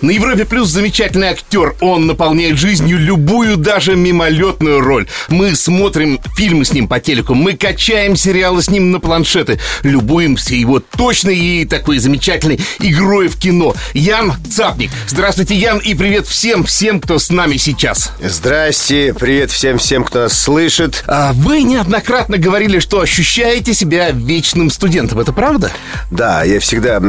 На Европе плюс замечательный актер. Он наполняет жизнью любую, даже мимолетную роль. Мы смотрим фильмы с ним по телеку, мы качаем сериалы с ним на планшеты, любуемся его точной и такой замечательной игрой в кино. Ян Цапник. Здравствуйте, Ян, и привет всем, кто с нами сейчас. Здрасте, привет всем, кто нас слышит. Вы неоднократно говорили, что ощущаете себя вечным студентом. Это правда? Да, я всегда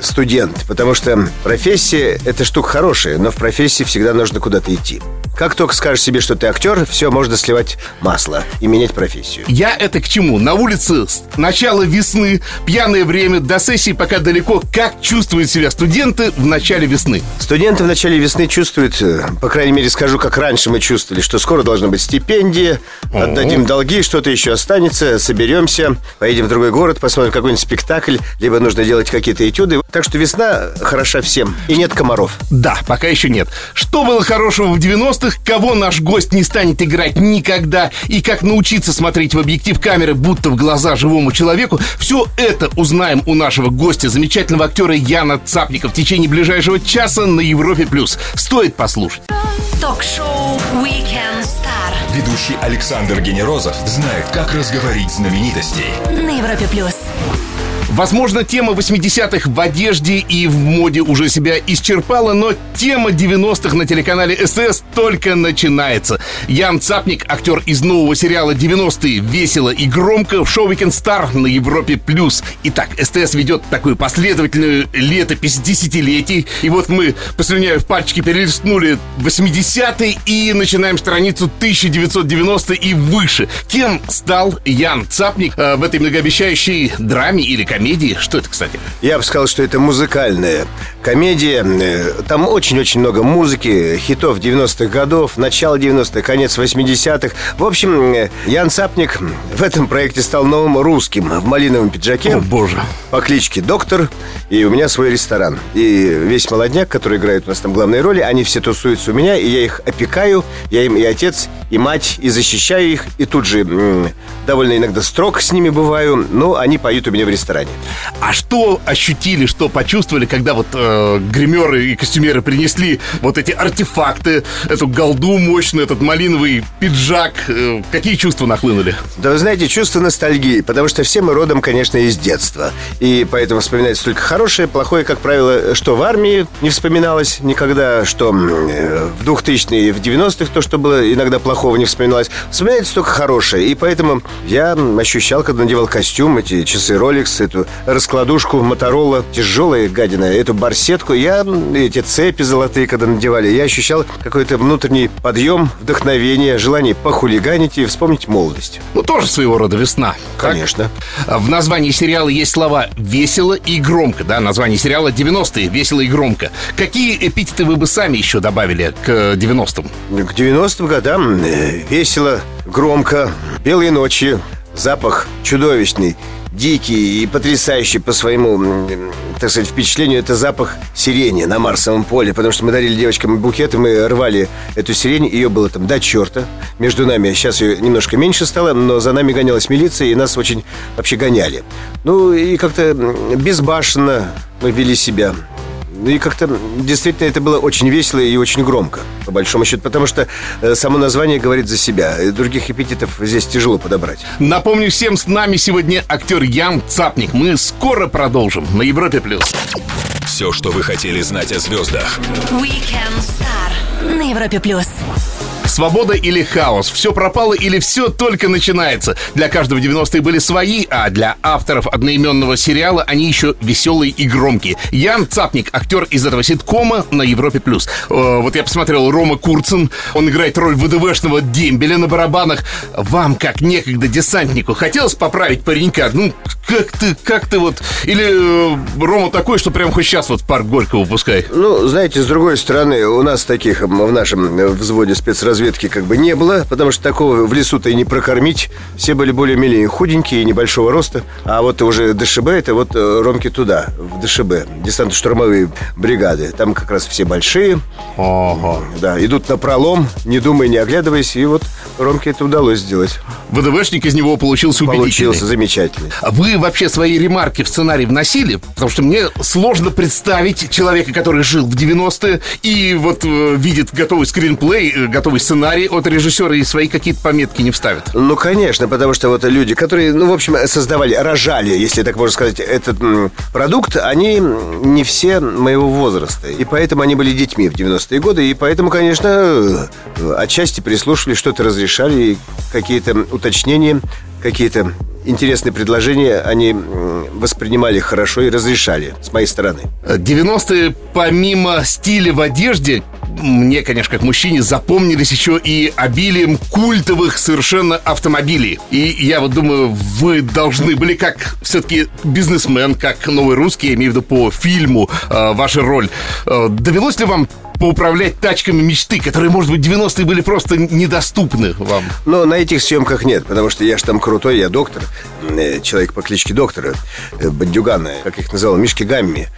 студент, потому что профессия — это штука хорошая, но в профессии всегда нужно куда-то идти. Как только скажешь себе, что ты актер, все, можно сливать масло и менять профессию. Я это к чему? На улице начало весны, пьяное время, до сессии пока далеко. Как чувствуют себя студенты в начале весны? Студенты в начале весны чувствуют, по крайней мере, скажу, как раньше мы чувствовали, что скоро должна быть стипендия, отдадим долги, что-то еще останется, соберемся, поедем в другой город, посмотрим какой-нибудь спектакль, либо нужно делать какие-то этюды. Так что весна хороша всем, и нет комаров. Да, пока еще нет. Что было хорошего в 90-х, кого наш гость не станет играть никогда, и как научиться смотреть в объектив камеры, будто в глаза живому человеку, все это узнаем у нашего гостя, замечательного актера Яна Цапника, в течение ближайшего часа на Европе+. Стоит послушать. Ток-шоу Weekend Star. Ведущий Александр Генерозов знает, как разговорить знаменитостей. На Европе+. Возможно, тема 80-х в одежде и в моде уже себя исчерпала, но тема 90-х на телеканале СТС только начинается. Ян Цапник, актер из нового сериала «Девяностые», весело и громко в шоу «Weekend Star» на Европе+. Итак, СТС ведет такую последовательную летопись десятилетий. И вот мы, послюняев пальчики, перелистнули 80-е и начинаем страницу 1990 и выше. Кем стал Ян Цапник в этой многообещающей драме или комедии? Что это, кстати? Я бы сказал, что это музыкальная комедия. Там очень-очень много музыки, хитов 90-х годов, начало 90-х, конец 80-х. В общем, Ян Цапник в этом проекте стал новым русским в малиновом пиджаке. О, боже. По кличке Доктор. И у меня свой ресторан. И весь молодняк, который играет у нас там главные роли, они все тусуются у меня, и я их опекаю. Я им и отец, и мать, и защищаю их. И тут же довольно иногда строг с ними бываю. Но они поют у меня в ресторане. А что ощутили, что почувствовали, когда вот гримеры и костюмеры принесли вот эти артефакты, эту голду мощную, этот малиновый пиджак? Какие чувства нахлынули? Да вы знаете, чувство ностальгии, потому что все мы родом, конечно, из детства. И поэтому вспоминается только хорошее, плохое, как правило, что в армии не вспоминалось никогда, что в 2000-е и в 90-х то, что было иногда плохого, не вспоминалось. Вспоминается только хорошее. И поэтому я ощущал, когда надевал костюм, эти часы Rolex, эту раскладушку Motorola, тяжелая гадина, эту барсетку, эти цепи золотые, когда надевали, я ощущал какой-то внутренний подъем, вдохновение, желание похулиганить и вспомнить молодость. Ну, тоже своего рода весна. Конечно. Так? В названии сериала есть слова «весело» и «громко». Да, название сериала «90-е» — «весело» и «громко». Какие эпитеты вы бы сами еще добавили к 90-м? К 90-м годам весело, громко, белые ночи, запах чудовищный, дикий и потрясающий по своему, так сказать, впечатлению. Это запах сирени на Марсовом поле, потому что мы дарили девочкам букеты, мы рвали эту сирень, ее было там до черта между нами. Сейчас ее немножко меньше стало, но за нами гонялась милиция, и нас очень вообще гоняли. Ну и как-то безбашенно мы вели себя. Ну и как-то действительно это было очень весело и очень громко, по большому счету, потому что само название говорит за себя. Других эпитетов здесь тяжело подобрать. Напомню всем, с нами сегодня актер Ян Цапник. Мы скоро продолжим на Европе+. Все, что вы хотели знать о звездах. Weekend Star на Европе+. Свобода или хаос? Все пропало или все только начинается? Для каждого 90-е были свои, а для авторов одноименного сериала они еще веселые и громкие. Ян Цапник, актер из этого ситкома на Европе+. Вот я посмотрел, Рома Курцин, он играет роль ВДВшного дембеля на барабанах. Вам, как некогда десантнику, хотелось поправить паренька? Ну, Как ты вот... Или Рома такой, что прям хоть сейчас вот парк Горького пускай? Ну, знаете, с другой стороны, у нас таких в нашем взводе спецразведки как бы не было, потому что такого в лесу-то и не прокормить. Все были более-менее худенькие, небольшого роста. А вот уже ДШБ, это вот Ромки туда, в ДШБ, десантно-штурмовые бригады. Там как раз все большие. Ага. Да, идут напролом, не думая, не оглядываясь. И вот Ромке это удалось сделать. ВДВшник из него получился убедительный. Получился замечательный. А вы вообще свои ремарки в сценарий вносили? Потому что мне сложно представить человека, который жил в 90-е и вот видит готовый скринплей, готовый сценарий от режиссера и свои какие-то пометки не вставит. Ну, конечно, потому что вот люди, которые, ну, в общем, создавали, рожали, если так можно сказать, этот продукт, они не все моего возраста. И поэтому они были детьми в 90-е годы. И поэтому, конечно, отчасти прислушивались, что-то разрешали, какие-то уточнения, какие-то интересные предложения они воспринимали хорошо и разрешали с моей стороны. 90-е, помимо стиля в одежде, мне, конечно, как мужчине, запомнились еще и обилием культовых совершенно автомобилей. И я вот думаю, вы должны были как все-таки бизнесмен, как новый русский, я имею в виду по фильму, ваша роль. Довелось ли вам поуправлять тачками мечты, которые, может быть, 90-е были просто недоступны вам? Но на этих съемках нет, потому что я же там крутой, я доктор, человек по кличке Доктора, бандюгана, как их называл, Мишки Гамми.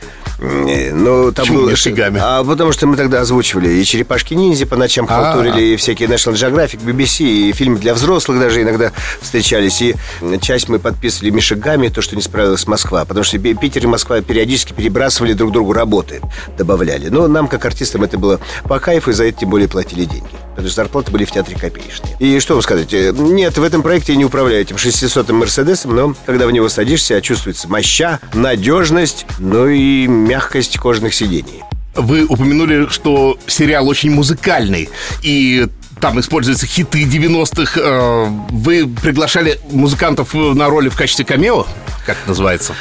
Но там был... Мишки Гамми? А потому что мы тогда озвучивали и «Черепашки Ниндзя» по ночам халтурили, и всякие National Geographic, BBC, и фильмы для взрослых даже иногда встречались. И часть мы подписывали Миши Гамми, то, что не справилась Москва, потому что Питер и Москва периодически перебрасывали друг другу работы, добавляли. Но нам, как артистам, это было по кайфу, и за это тем более платили деньги. Потому что зарплаты были в театре копеечные. И что вы скажете? Нет, в этом проекте я не управляю этим 600-м «Мерседесом», но когда в него садишься, чувствуется моща, надежность, ну и мягкость кожаных сидений. Вы упомянули, что сериал очень музыкальный, и там используются хиты 90-х. Вы приглашали музыкантов на роли в качестве камео? Как это называется?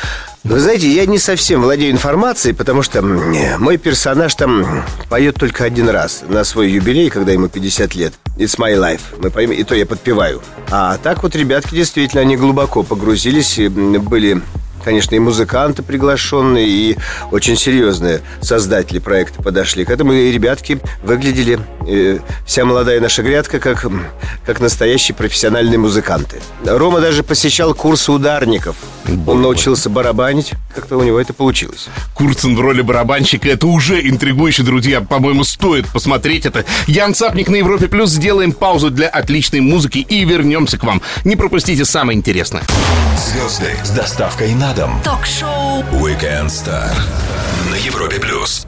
Вы знаете, я не совсем владею информацией, потому что мой персонаж там поет только один раз на свой юбилей, когда ему 50 лет. It's my life. Мы поем, и то я подпеваю. А так вот ребятки действительно, они глубоко погрузились, и были... Конечно, и музыканты приглашенные, и очень серьезные создатели проекта подошли к этому. И ребятки выглядели, вся молодая наша грядка, как настоящие профессиональные музыканты. Рома даже посещал курсы ударников. Он научился барабанить. Как-то у него это получилось. Курцин в роли барабанщика. Это уже интригующе, друзья. По-моему, стоит посмотреть это. Ян Цапник на Европе+. Сделаем паузу для отличной музыки и вернемся к вам. Не пропустите самое интересное. Звезды с доставкой на дом. Ток-шоу Weekend Star на Европе плюс.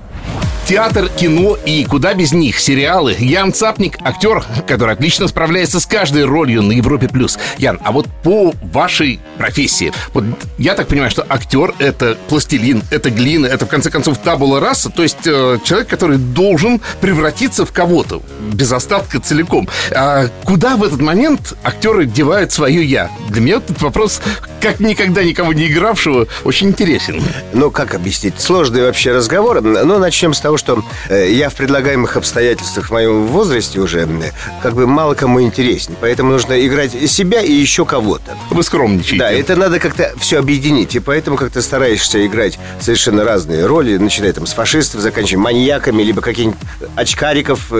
Театр, кино и куда без них сериалы. Ян Цапник – актер, который отлично справляется с каждой ролью на Европе+. Ян, а вот по вашей профессии, вот я так понимаю, что актер – это пластилин, это глина, это, в конце концов, табула раса, то есть человек, который должен превратиться в кого-то, без остатка целиком. А куда в этот момент актеры девают свое «я»? Для меня этот вопрос, как никогда никого не игравшего, очень интересен. Ну, как объяснить? Сложный вообще разговор, но начнем с того, что я в предлагаемых обстоятельствах в моем возрасте уже как бы мало кому интересен. Поэтому нужно играть себя и еще кого-то. Вы скромничаете. Да, это надо как-то все объединить. И поэтому как-то стараешься играть совершенно разные роли, начиная там с фашистов, заканчивая маньяками, либо каких-нибудь очкариков,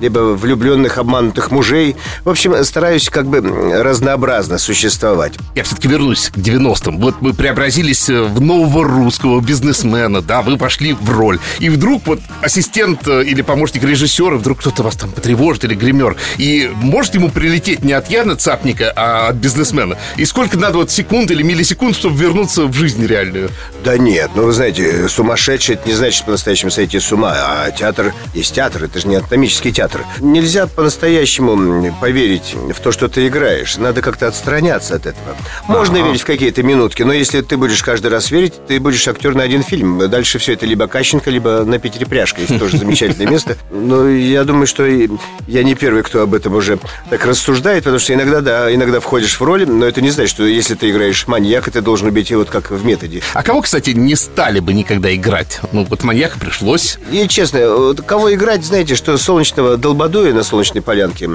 либо влюбленных, обманутых мужей. В общем, стараюсь как бы разнообразно существовать. Я все-таки вернусь к 90-м. Вот вы преобразились в нового русского бизнесмена, да, вы пошли в роль. И вдруг вот ассистент или помощник режиссера, вдруг кто-то вас там потревожит или гример, и может ему прилететь не от Яна Цапника, а от бизнесмена. И сколько надо вот секунд или миллисекунд, чтобы вернуться в жизнь реальную? Да нет, ну вы знаете, сумасшедший — это не значит по-настоящему сойти с ума. А театр есть театр, это же не анатомический театр. Нельзя по-настоящему поверить в то, что ты играешь. Надо как-то отстраняться от этого. Можно верить в какие-то минутки, но если ты будешь каждый раз верить, ты будешь актер на один фильм. Дальше все это либо Кащенко, либо на Питер ведь Репряжка есть тоже замечательное место. Но я думаю, что я не первый, кто об этом уже так рассуждает, потому что иногда, да, иногда входишь в роль, но это не значит, что если ты играешь маньяка, ты должен убить его вот как в «Методе». А кого, кстати, не стали бы никогда играть? Ну, вот маньяка пришлось. И честно, вот кого играть, знаете, что солнечного долбодуя на Солнечной Полянке,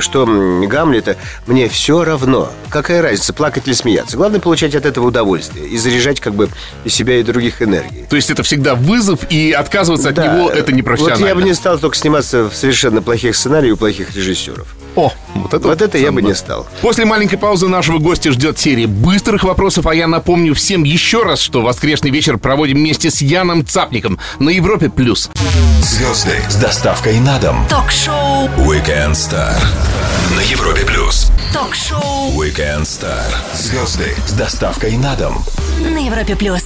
что Гамлета, мне все равно. Какая разница, плакать или смеяться? Главное получать от этого удовольствие и заряжать как бы и себя, и других энергией. То есть это всегда вызов, и отказываться от него это непрофессионально. Вот я бы не стал только сниматься в совершенно плохих сценариях у плохих режиссеров. О, вот это я бы не стал. После маленькой паузы нашего гостя ждет серия быстрых вопросов, а я напомню всем еще раз, что воскресный вечер проводим вместе с Яном Цапником на Европе плюс. Звезды с доставкой на дом. Ток-шоу Weekend Star на Европе плюс. Ток-шоу Weekend Star. Звезды с доставкой на дом на Европе плюс.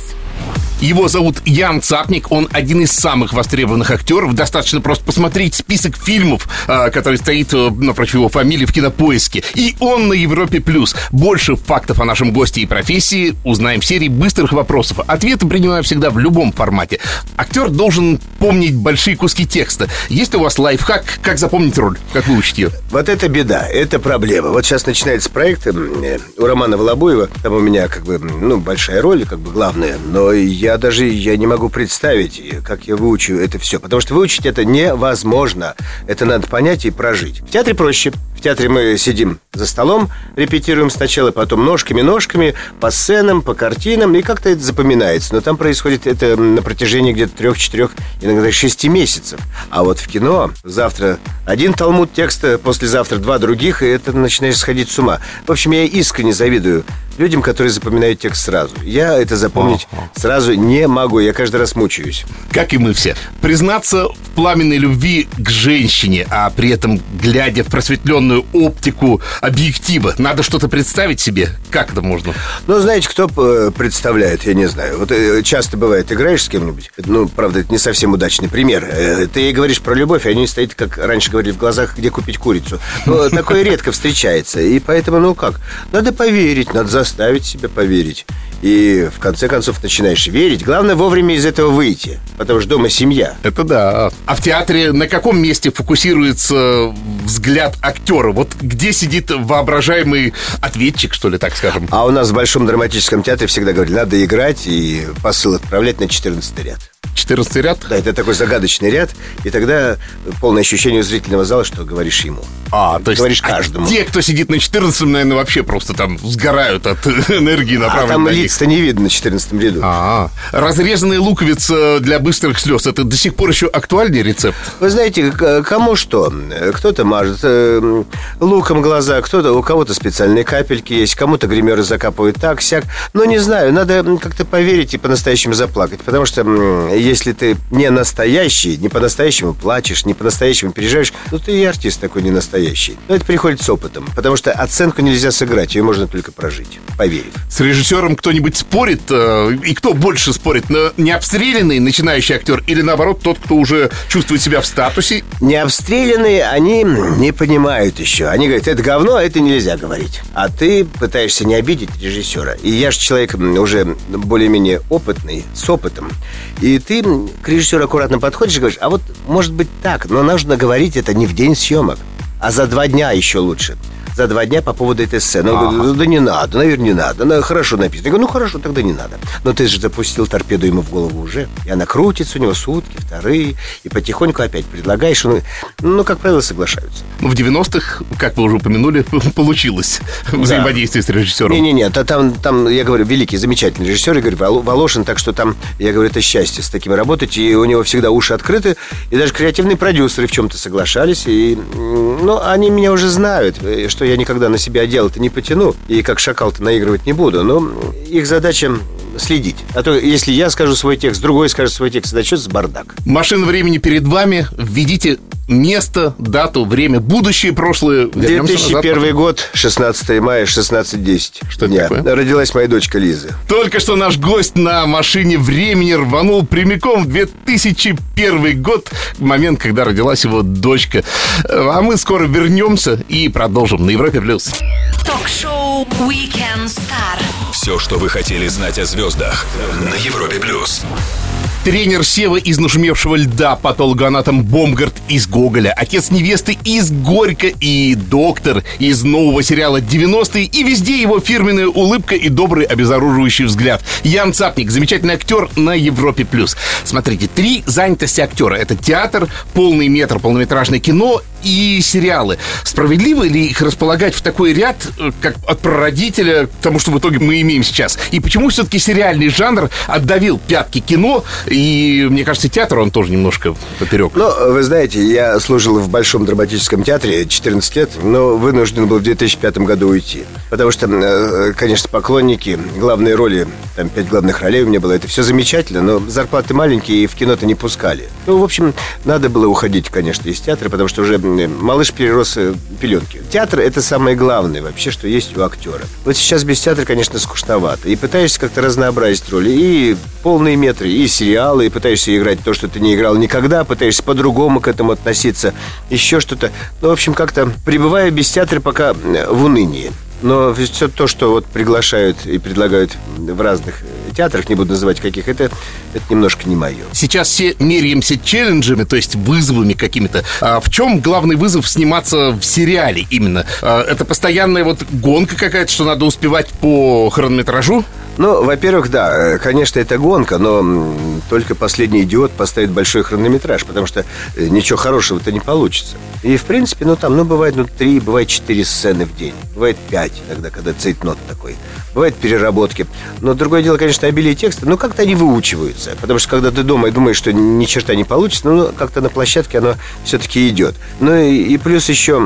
Его зовут Ян Цапник, он один из самых востребованных актеров. Достаточно просто посмотреть список фильмов, который стоит напротив его фамилии в Кинопоиске. И он на Европе+. Больше фактов о нашем госте и профессии узнаем в серии быстрых вопросов. Ответы принимаю всегда в любом формате. Актер должен помнить большие куски текста. Есть у вас лайфхак, как запомнить роль, как выучить ее? Вот это беда, это проблема. Вот сейчас начинается проект у Романа Волобуева. Там у меня как бы, большая роль, как бы главная, но я не могу представить, как я выучу это все. Потому что выучить это невозможно. Это надо понять и прожить. В театре проще. В театре мы сидим за столом, репетируем сначала, потом ножками, по сценам, по картинам. И как-то это запоминается. Но там происходит это на протяжении где-то 3-4, иногда 6 месяцев. А вот в кино завтра один талмуд текста, послезавтра 2 других, и это начинаешь сходить с ума. В общем, я искренне завидую людям, которые запоминают текст сразу. Я это запомнить сразу не могу, я каждый раз мучаюсь. Как и мы все. Признаться в пламенной любви к женщине, а при этом глядя в просветленную оптику объектива, надо что-то представить себе. Как это можно? Знаете, кто представляет, я не знаю. Вот часто бывает, играешь с кем-нибудь, правда, это не совсем удачный пример. Ты ей говоришь про любовь, а они стоят, как раньше говорили, в глазах, где купить курицу. Такое редко встречается, и поэтому, надо поверить, надо заставить себя поверить. И в конце концов начинаешь верить. Главное вовремя из этого выйти, потому что дома семья. Это да. А в театре на каком месте фокусируется взгляд актера? Вот где сидит воображаемый ответчик, что ли, так скажем? А у нас в Большом драматическом театре всегда говорили, надо играть и посыл отправлять на 14-й ряд. 14-й ряд? Да, это такой загадочный ряд. И тогда полное ощущение у зрительного зала, что говоришь ему. То есть говоришь каждому. Те, кто сидит на 14-м, наверное, вообще просто там сгорают от энергии, направленной на них. А там лиц-то не видно на 14-м ряду. Разрезанная луковица для быстрых слез. Это до сих пор еще актуальный рецепт? Вы знаете, кому что. Кто-то мажет луком глаза, у кого-то специальные капельки есть, кому-то гримеры закапывают так, сяк. Но не знаю, надо как-то поверить и по-настоящему заплакать. Потому что если ты не настоящий, не по-настоящему плачешь, не по-настоящему переживаешь, ты и артист такой не настоящий. Но это приходит с опытом, потому что оценку нельзя сыграть, ее можно только прожить, поверив. С режиссером кто-нибудь спорит? И кто больше спорит? Необстрелянный начинающий актер или, наоборот, тот, кто уже чувствует себя в статусе? Необстрелянные, они не понимают еще. Они говорят, это говно, это нельзя говорить. А ты пытаешься не обидеть режиссера. И я же человек уже более-менее опытный, с опытом. И ты к режиссеру аккуратно подходишь и говоришь, а вот может быть так, но нужно говорить это не в день съемок, а за 2 дня еще лучше. За 2 дня по поводу этой сцены. Он говорит, да не надо, наверное, не надо. Она хорошо написана. Я говорю, хорошо, тогда не надо. Но ты же запустил торпеду ему в голову уже. И она крутится у него сутки, вторые. И потихоньку опять предлагаешь. Как правило, соглашаются. В 90-х, как вы уже упомянули, получилось взаимодействие с режиссером. Не-не-не, там, я говорю, великий, замечательный режиссер. Я говорю, Волошин, так что там, я говорю, это счастье с таким работать. И у него всегда уши открыты. И даже креативные продюсеры в чем-то соглашались. И, они меня уже знают, что я никогда на себя одеяло-то не потяну и как шакал-то наигрывать не буду. Но их задача следить. А то, если я скажу свой текст, другой скажет свой текст, начнется бардак. Машина времени перед вами. Введите место, дату, время, будущее, прошлое. 2001 год, 16 мая, 16:10. Что это такое? Родилась моя дочка Лиза. Только что наш гость на машине времени рванул прямиком в 2001 год, момент, когда родилась его дочка. А мы скоро вернемся и продолжим на Европе+. Ток-шоу Weekend Star. Все, что вы хотели знать о звездах на Европе+. тренер Сева из «Нашумевшего льда», патологоанатом Бомгард из «Гоголя», отец невесты из «Горько» и доктор из нового сериала «Девяностые», и везде его фирменная улыбка и добрый обезоруживающий взгляд. Ян Цапник, замечательный актер на Европе плюс. Смотрите, три занятости актера. Это театр, полный метр, полнометражное кино и сериалы. Справедливо ли их располагать в такой ряд, как от прародителя к тому, что в итоге мы имеем сейчас? И почему все-таки сериальный жанр отдавил пятки кино, и, мне кажется, театр он тоже немножко поперек? Ну, вы знаете, я служил в Большом драматическом театре 14 лет, но вынужден был в 2005 году уйти. Потому что, конечно, поклонники, главные роли, там 5 главных ролей у меня было, это все замечательно, но зарплаты маленькие и в кино-то не пускали. Ну, в общем, надо было уходить, конечно, из театра, потому что уже малыш перерос пеленки. Театр — это самое главное вообще, что есть у актера. Вот сейчас без театра, конечно, скучновато. И пытаешься как-то разнообразить роли, и полные метры, и сериалы, и пытаешься играть то, что ты не играл никогда, пытаешься по-другому к этому относиться, еще что-то. Ну, в общем, как-то пребываю без театра пока в унынии. Но все то, что вот приглашают и предлагают в разных театрах, не буду называть каких, это немножко не мое. Сейчас все меряемся челленджами, то есть вызовами какими-то. А в чем главный вызов сниматься в сериале именно? Это постоянная вот гонка какая-то, что надо успевать по хронометражу? Ну, во-первых, да, конечно, это гонка, но только последний идиот поставит большой хронометраж, потому что ничего хорошего-то не получится. И, в принципе, ну, там, ну, бывает, ну, 3, бывает 4 сцены в день, бывает 5 иногда, когда цейтнот такой, бывают переработки. Но другое дело, конечно, обилие текста, но как-то они выучиваются, потому что, когда ты дома и думаешь, что ни черта не получится, ну, как-то на площадке оно все-таки идет. Ну, и плюс еще,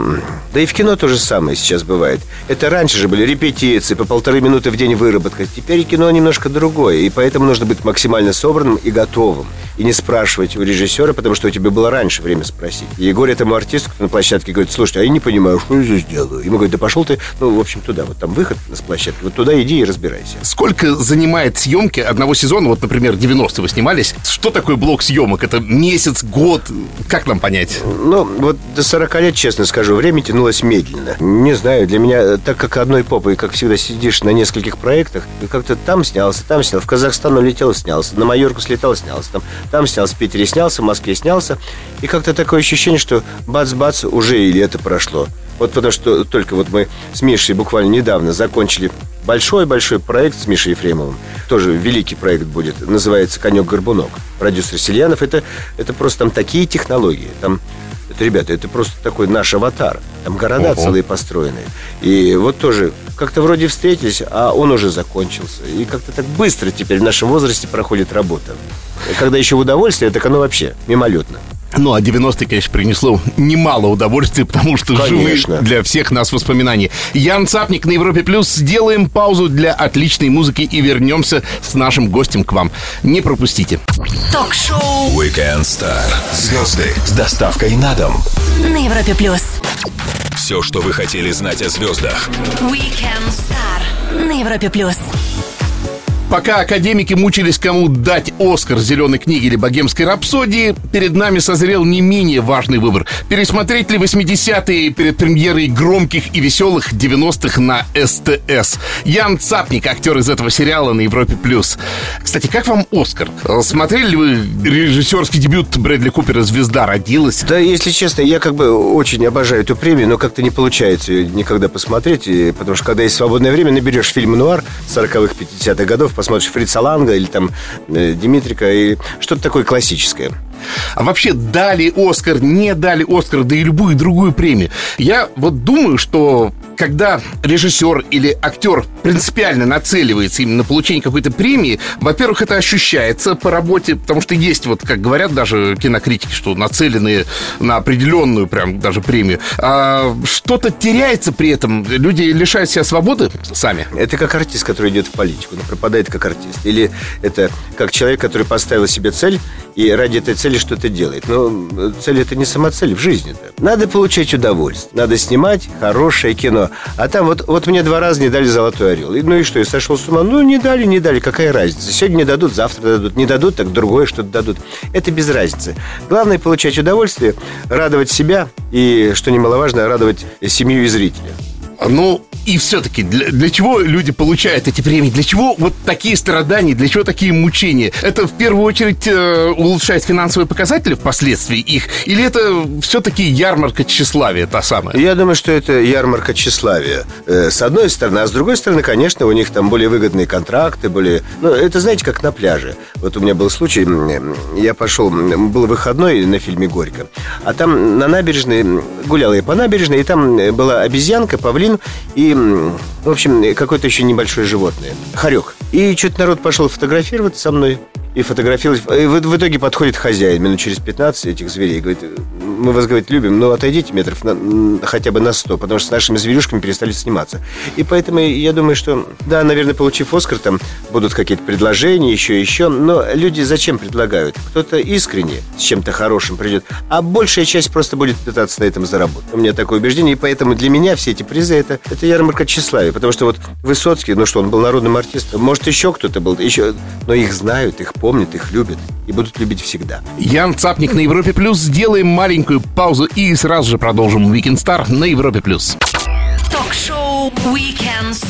да и в кино то же самое сейчас бывает. Это раньше же были репетиции, по 1,5 минуты в день выработка, теперь кино немножко другое, и поэтому нужно быть максимально собранным и готовым. И не спрашивать у режиссера, потому что у тебя было раньше время спросить. И Егор этому артисту на площадке говорит: слушай, а я не понимаю, что я здесь делаю. Ему говорит: да пошел ты, ну, в общем, туда, вот там выход с площадки, вот туда иди и разбирайся. Сколько занимает съемки одного сезона? Вот, например, 90-е вы снимались. Что такое блок съемок? Это месяц, год? Как нам понять? Ну, вот до 40 лет, честно скажу, время тянулось медленно. Не знаю, для меня, так как одной попой, как всегда, сидишь на нескольких проектах, как-то там снялся, в Казахстан улетел, снялся, на Майорку слетал, снялся, там снялся, в Питере снялся, в Москве снялся. И как-то такое ощущение, что бац-бац, уже и лето прошло. Вот потому что только вот мы с Мишей буквально недавно закончили большой-большой проект с Мишей Ефремовым. Тоже великий проект будет, называется «Конек-горбунок». Продюсер Сельянов, это просто там такие технологии, там... Это, ребята, это просто такой наш аватар. Там города целые построены. И вот тоже как-то вроде встретились, а он уже закончился. И как-то так быстро теперь в нашем возрасте проходит работа. И когда еще в удовольствие, так оно вообще мимолетно. Ну, а 90-е, конечно, принесло немало удовольствия, потому что живые для всех нас воспоминания. Ян Цапник на Европе Плюс. Сделаем паузу для отличной музыки и вернемся с нашим гостем к вам. Не пропустите. Ток-шоу Weekend Star. Звезды с доставкой на дом. На Европе Плюс. Все, что вы хотели знать о звездах. Weekend Star на Европе Плюс. Пока академики мучились, кому дать Оскар «Зеленой книге» или «Богемской рапсодии», перед нами созрел не менее важный выбор. Пересмотреть ли 80-е перед премьерой громких и веселых 90-х на СТС? Ян Цапник, актер из этого сериала на Европе+. Кстати, как вам Оскар? Смотрели ли вы режиссерский дебют Брэдли Купера «Звезда родилась»? Да, если честно, я как бы очень обожаю эту премию, но как-то не получается ее никогда посмотреть, потому что когда есть свободное время, наберешь фильм «Нуар» 40-х, 50-х годов, посмотришь Фрица Ланга или там Димитрика и что-то такое классическое. А вообще, дали Оскар, не дали Оскар, да и любую другую премию. Я вот думаю, что когда режиссер или актер принципиально нацеливается именно на получение какой-то премии, во-первых, это ощущается по работе, потому что есть, вот как говорят даже кинокритики, что нацеленные на определенную прям даже премию. А что-то теряется при этом. Люди лишают себя свободы сами. Это как артист, который идет в политику, но пропадает как артист. Или это как человек, который поставил себе цель и ради этой цели что-то делает. Но цель — это не самоцель в жизни-то. Надо получать удовольствие. Надо снимать хорошее кино. А там вот мне 2 раза не дали «Золотой орел». Ну и что, я сошел с ума? Ну, не дали. Какая разница? Сегодня не дадут, завтра дадут. Не дадут, так другое что-то дадут. Это без разницы. Главное — получать удовольствие, радовать себя и, что немаловажно, радовать семью и зрителя. Ну, и все-таки, для чего люди получают эти премии? Для чего вот такие страдания? Для чего такие мучения? Это в первую очередь улучшает финансовые показатели впоследствии их? Или это все-таки ярмарка тщеславия та самая? Я думаю, что это ярмарка тщеславия. С одной стороны. А с другой стороны, конечно, у них там более выгодные контракты, более... Ну, это, знаете, как на пляже. Вот у меня был случай. Я пошел... Был выходной на фильме «Горько». А там на набережной... Гулял я по набережной, и там была обезьянка, павлин и, в общем, какое-то еще небольшое животное. Хорек. И что-то народ пошел фотографироваться со мной. И фотографировалась. И в итоге подходит хозяин минут через 15 этих зверей. Говорит, мы вас, говорит, любим, но отойдите метров хотя бы на 100, потому что с нашими зверюшками перестали сниматься. И поэтому я думаю, что, да, наверное, получив «Оскар», там будут какие-то предложения, еще. Но люди зачем предлагают? Кто-то искренне с чем-то хорошим придет, а большая часть просто будет пытаться на этом заработать. У меня такое убеждение, и поэтому для меня все эти призы — это ярмарка тщеславия. Потому что вот Высоцкий, ну что, он был народным артистом. Может, еще кто-то был, еще, но их знают, их помнят, их любят и будут любить всегда. Ян Цапник на Европе Плюс. Сделаем маленькую паузу и сразу же продолжим Weekend Star на Европе Плюс. Ток-шоу Weekend Star.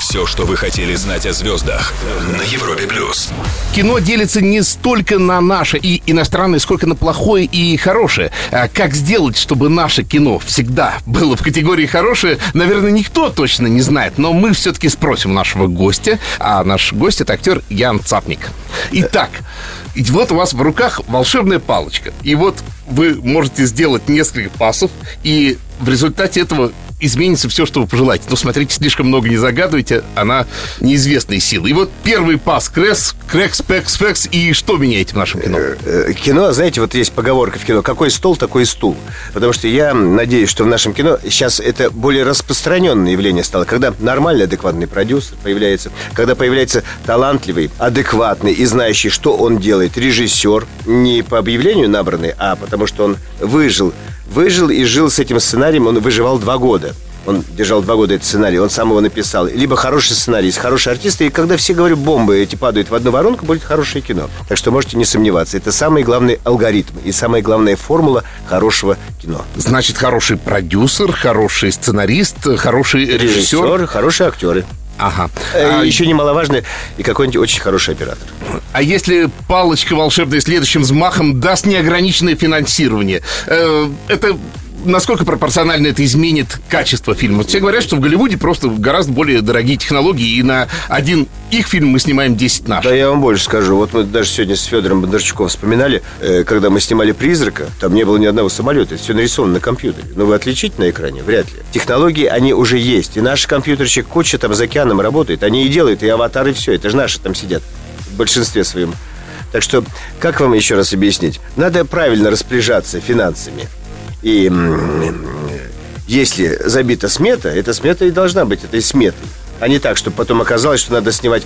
Все, что вы хотели знать о звездах на Европе Плюс. Кино делится не столько на наше и иностранное, сколько на плохое и хорошее. А как сделать, чтобы наше кино всегда было в категории хорошее, наверное, никто точно не знает. Но мы все-таки спросим нашего гостя. А наш гость — это актер Ян Цапник. Итак, вот у вас в руках волшебная палочка. И вот вы можете сделать несколько пасов, и в результате этого изменится все, что вы пожелаете. Но смотрите, слишком много не загадывайте, она неизвестной силы. И вот первый пас — крекс, пекс, фекс. И что меняете в нашем кино? Кино, знаете, вот есть поговорка в кино: какой стол, такой стул. Потому что я надеюсь, что в нашем кино сейчас это более распространенное явление стало. Когда нормальный, адекватный продюсер появляется, когда появляется талантливый, адекватный и знающий, что он делает, режиссер, не по объявлению набранный, а потому что он выжил и жил с этим сценарием. Он выживал 2 года. Он держал 2 года этот сценарий, он сам его написал. Либо хороший сценарий, хорошие артисты. И когда все, говорю, бомбы эти падают в одну воронку, будет хорошее кино. Так что можете не сомневаться. Это самый главный алгоритм и самая главная формула хорошего кино. Значит, хороший продюсер, хороший сценарист, хороший режиссер, хорошие актеры. Ага. Еще немаловажно, и какой-нибудь очень хороший оператор. А если палочка волшебная следующим взмахом даст неограниченное финансирование, это насколько пропорционально это изменит качество фильма? Все говорят, что в Голливуде просто гораздо более дорогие технологии, и на один их фильм мы снимаем 10 наших. Да, я вам больше скажу. Вот мы даже сегодня с Федором Бондарчуком вспоминали, когда мы снимали «Призрака», там не было ни одного самолета. Это все нарисовано на компьютере. Но вы отличите на экране? Вряд ли. Технологии, они уже есть. И наш компьютерщик куча там за океаном работает. Они и делают, и аватары, и все. Это же наши там сидят в большинстве своем. Так что, как вам еще раз объяснить? Надо правильно распоряжаться финансами. И если забита смета, эта смета и должна быть этой сметой. А не так, чтобы потом оказалось, что надо снимать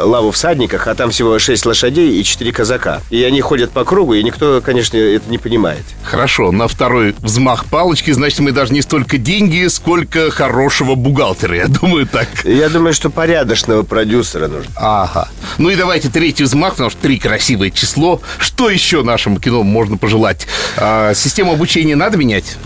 «Лаву всадниках», а там всего 6 лошадей и 4 казака. И они ходят по кругу, и никто, конечно, это не понимает. Хорошо, на второй взмах палочки, значит, мы даже не столько деньги, сколько хорошего бухгалтера. Я думаю, так. Я думаю, что порядочного продюсера нужно. Ага. Ну и давайте третий взмах, потому что 3 красивое число. Что еще нашему кино можно пожелать? Систему обучения надо менять?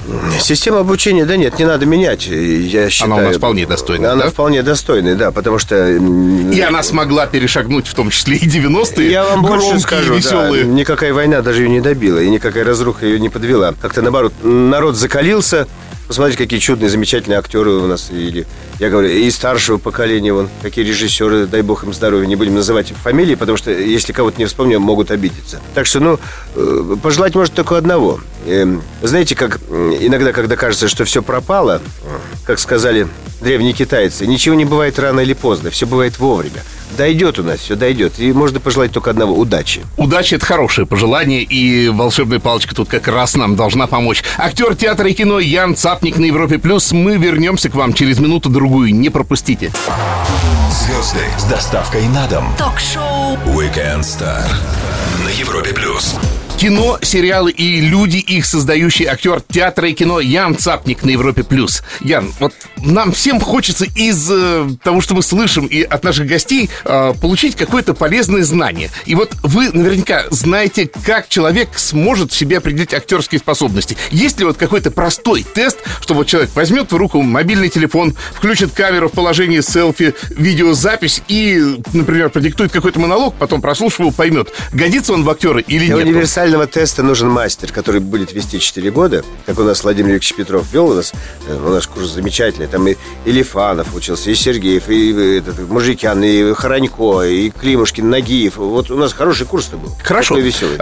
Систему обучения, да нет, не надо менять. Я считаю, она у нас вполне достойна. Она, да? Вполне достойная, да, потому что... И она смогла перешагнуть в том числе и 90-е. Я вам больше скажу, веселые. Да, никакая война даже ее не добила, и никакая разруха ее не подвела. Как-то, наоборот, народ закалился. Посмотрите, какие чудные, замечательные актеры у нас. Или, я говорю, и старшего поколения, вон, какие режиссеры, дай бог им здоровья. Не будем называть фамилии, потому что, если кого-то не вспомню, могут обидеться. Так что, пожелать может только одного. Знаете, как иногда, когда кажется, что все пропало, как сказали древние китайцы, ничего не бывает рано или поздно, все бывает вовремя. Дойдет у нас, все дойдет. И можно пожелать только одного — удачи. Удачи — это хорошее пожелание, и волшебная палочка тут как раз нам должна помочь. Актер театра и кино Ян Цапник на Европе Плюс. Мы вернемся к вам через минуту-другую. Не пропустите. Звезды с доставкой на дом. Ток-шоу Weekend Star на Европе Плюс. Кино, сериалы и люди, их создающие, актер театра и кино Ян Цапник на Европе плюс. Ян, вот нам всем хочется из того, что мы слышим и от наших гостей, получить какое-то полезное знание. И вот вы наверняка знаете, как человек сможет в себе определить актерские способности. Есть ли вот какой-то простой тест, что вот человек возьмет в руку мобильный телефон, включит камеру в положении селфи, видеозапись и, например, продиктует какой-то монолог, потом прослушав его, поймет, годится он в актера или нет. Для универсального теста нужен мастер, который будет вести 4 года, как у нас Владимир Алексеевич Петров вел, у нас курс замечательный, там и Лифанов учился, и Сергеев, и Мужикян, и Хоронько, и Климушкин, Нагиев. Вот у нас хороший курс-то был. Хорошо. Такой веселый.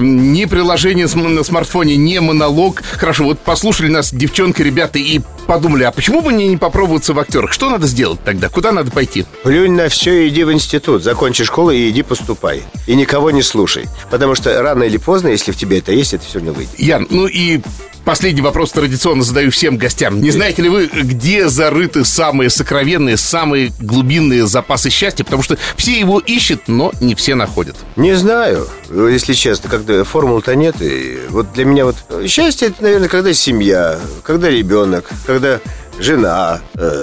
Ни приложение на смартфоне, ни монолог. Хорошо, вот послушали нас девчонки, ребята, и подумали, а почему бы не попробоваться в актерах? Что надо сделать тогда? Куда надо пойти? Плюнь на все и иди в институт. Закончи школу и иди поступай. И никого не слушай. Потому что рано или поздно, если в тебе это есть, это все равно выйдет. Ян, ну и последний вопрос традиционно задаю всем гостям. Не знаете ли вы, где зарыты самые сокровенные, самые глубинные запасы счастья? Потому что все его ищут, но не все находят. Не знаю, если честно, когда формул-то нет. И вот для меня вот счастье, это, наверное, когда семья, когда ребенок, когда жена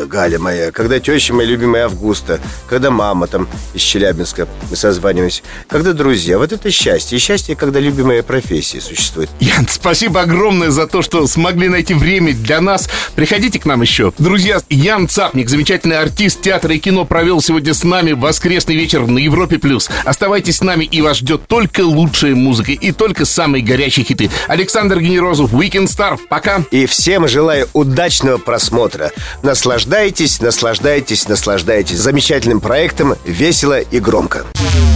Галя моя, когда теща моя любимая Августа, когда мама там из Челябинска, мы созваниваемся, когда друзья. Вот это счастье. И счастье, когда любимая профессия существует. Ян, спасибо огромное за то, что смогли найти время для нас. Приходите к нам еще. Друзья, Ян Цапник, замечательный артист театра и кино, провел сегодня с нами воскресный вечер на Европе+. Оставайтесь с нами, и вас ждет только лучшая музыка и только самые горячие хиты. Александр Генерозов, Weekend Star. Пока. И всем желаю удачного просмотра. Наслаждайтесь, наслаждайтесь, наслаждайтесь замечательным проектом, весело и громко.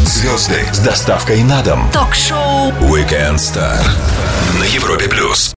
Звезды с доставкой на дом. Ток-шоу Weekend Star на Европе+.